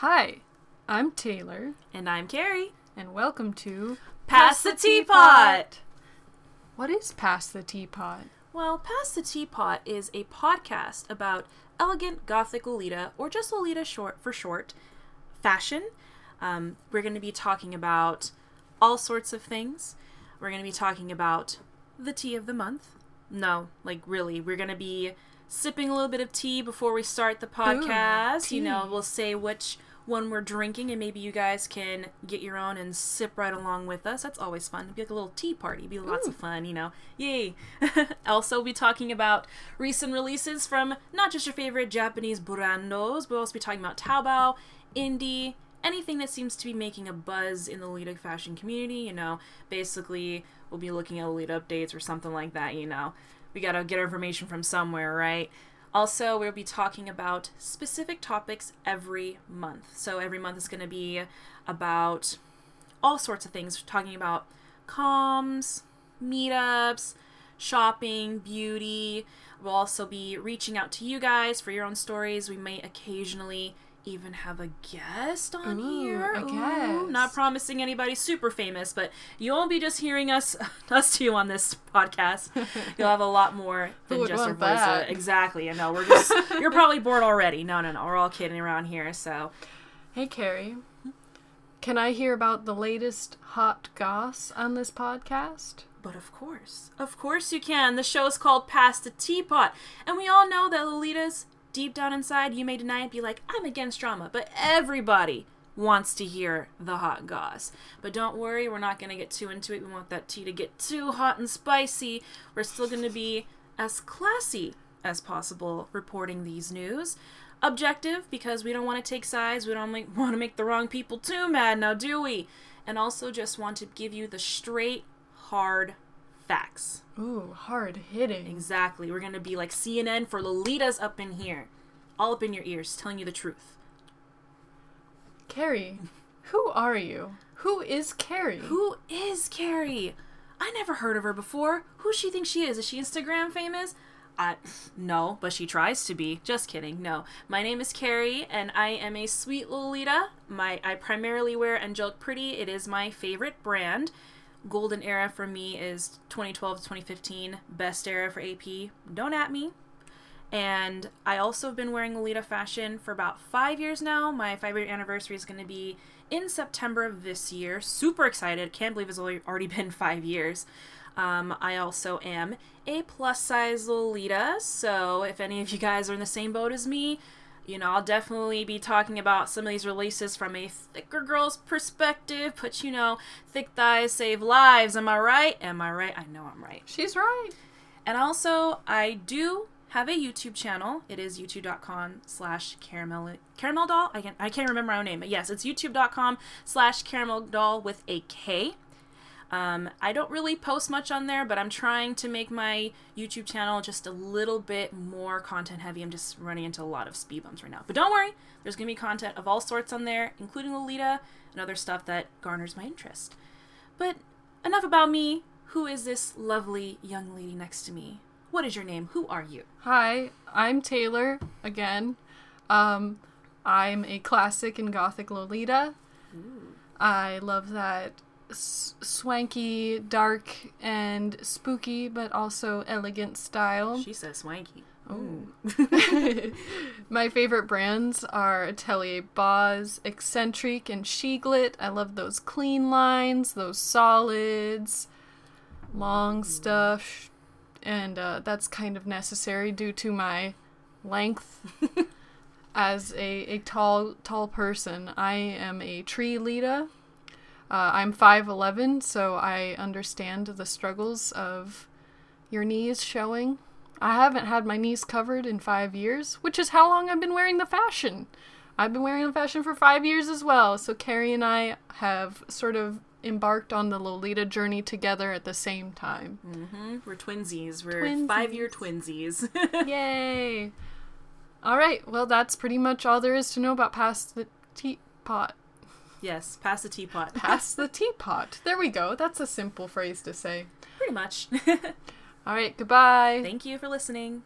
Hi, I'm Taylor. And I'm Carrie. And welcome to Pass the Teapot! What is Pass the Teapot? Well, Pass the Teapot is a podcast about elegant gothic Lolita, or just Lolita for short, fashion. We're going to be talking about all sorts of things. We're going to be talking about the tea of the month. No, like really, we're going to be sipping a little bit of tea before we start the podcast. Ooh, you know, we'll say which one we're drinking, and maybe you guys can get your own and sip right along with us. That's always fun. It'd be like a little tea party. It'd be lots of fun, you know. Yay. Also, we'll be talking about recent releases from not just your favorite Japanese burandos, but we'll also be talking about Taobao, indie, anything that seems to be making a buzz in the Lolita fashion community, you know. Basically, we'll be looking at Lolita updates or something like that, you know. We gotta get our information from somewhere, right? Also, we'll be talking about specific topics every month. So every month is going to be about all sorts of things. We're talking about comms, meetups, shopping, beauty. We'll also be reaching out to you guys for your own stories. We may occasionally even have a guest on here. Not promising anybody super famous, but you won't be just hearing us two on this podcast. You'll have a lot more than just our voice. Exactly. I know. You're probably bored already. No. We're all kidding around here. So, hey Carrie, can I hear about the latest hot goss on this podcast? But of course you can. The show is called Pass the Teapot, and we all know that Lolita's deep down inside, you may deny it, be like, I'm against drama, but everybody wants to hear the hot goss. But don't worry, we're not going to get too into it. We want that tea to get too hot and spicy. We're still going to be as classy as possible reporting these news. Objective, because we don't want to take sides. We don't want to make the wrong people too mad, now do we? And also just want to give you the straight, hard facts. Ooh, hard hitting. Exactly. We're going to be like CNN for Lolitas up in here. All up in your ears, telling you the truth. Carrie, who are you? Who is Carrie? I never heard of her before. Who she thinks she is? Is she Instagram famous? No, but she tries to be. Just kidding. No. My name is Carrie, and I am a sweet Lolita. I primarily wear Angelic Pretty. It is my favorite brand. Golden era for me is 2012 to 2015. Best era for AP. Don't at me. And I also have been wearing Lolita fashion for about 5 years now. My 5-year anniversary is going to be in September of this year. Super excited. Can't believe it's already been 5 years. I also am a plus size Lolita. So if any of you guys are in the same boat as me, you know, I'll definitely be talking about some of these releases from a thicker girl's perspective, but you know, thick thighs save lives. Am I right? I know I'm right. She's right. And also, I do have a YouTube channel. It is youtube.com/Caramel Doll. I can't remember my own name, but yes, it's youtube.com/Caramel Doll with a K. I don't really post much on there, but I'm trying to make my YouTube channel just a little bit more content heavy. I'm just running into a lot of speed bumps right now. But don't worry, there's going to be content of all sorts on there, including Lolita and other stuff that garners my interest. But enough about me. Who is this lovely young lady next to me? What is your name? Who are you? Hi, I'm Taylor, again. I'm a classic and gothic Lolita. Ooh. I love that swanky, dark, and spooky, but also elegant style. She says swanky. Oh. My favorite brands are Atelier Boz, Eccentric, and She Glit. I love those clean lines, those solids, long stuff, and that's kind of necessary due to my length. As a tall person, I am a tree Lita. I'm 5'11", so I understand the struggles of your knees showing. I haven't had my knees covered in 5 years, which is how long I've been wearing the fashion. I've been wearing the fashion for 5 years as well, so Carrie and I have sort of embarked on the Lolita journey together at the same time. Mm-hmm. We're twinsies. We're 5-year twinsies. Yay! All right, well, that's pretty much all there is to know about Pass the Teapot. Yes, pass the teapot. Pass the teapot. There we go. That's a simple phrase to say. Pretty much. All right, goodbye. Thank you for listening.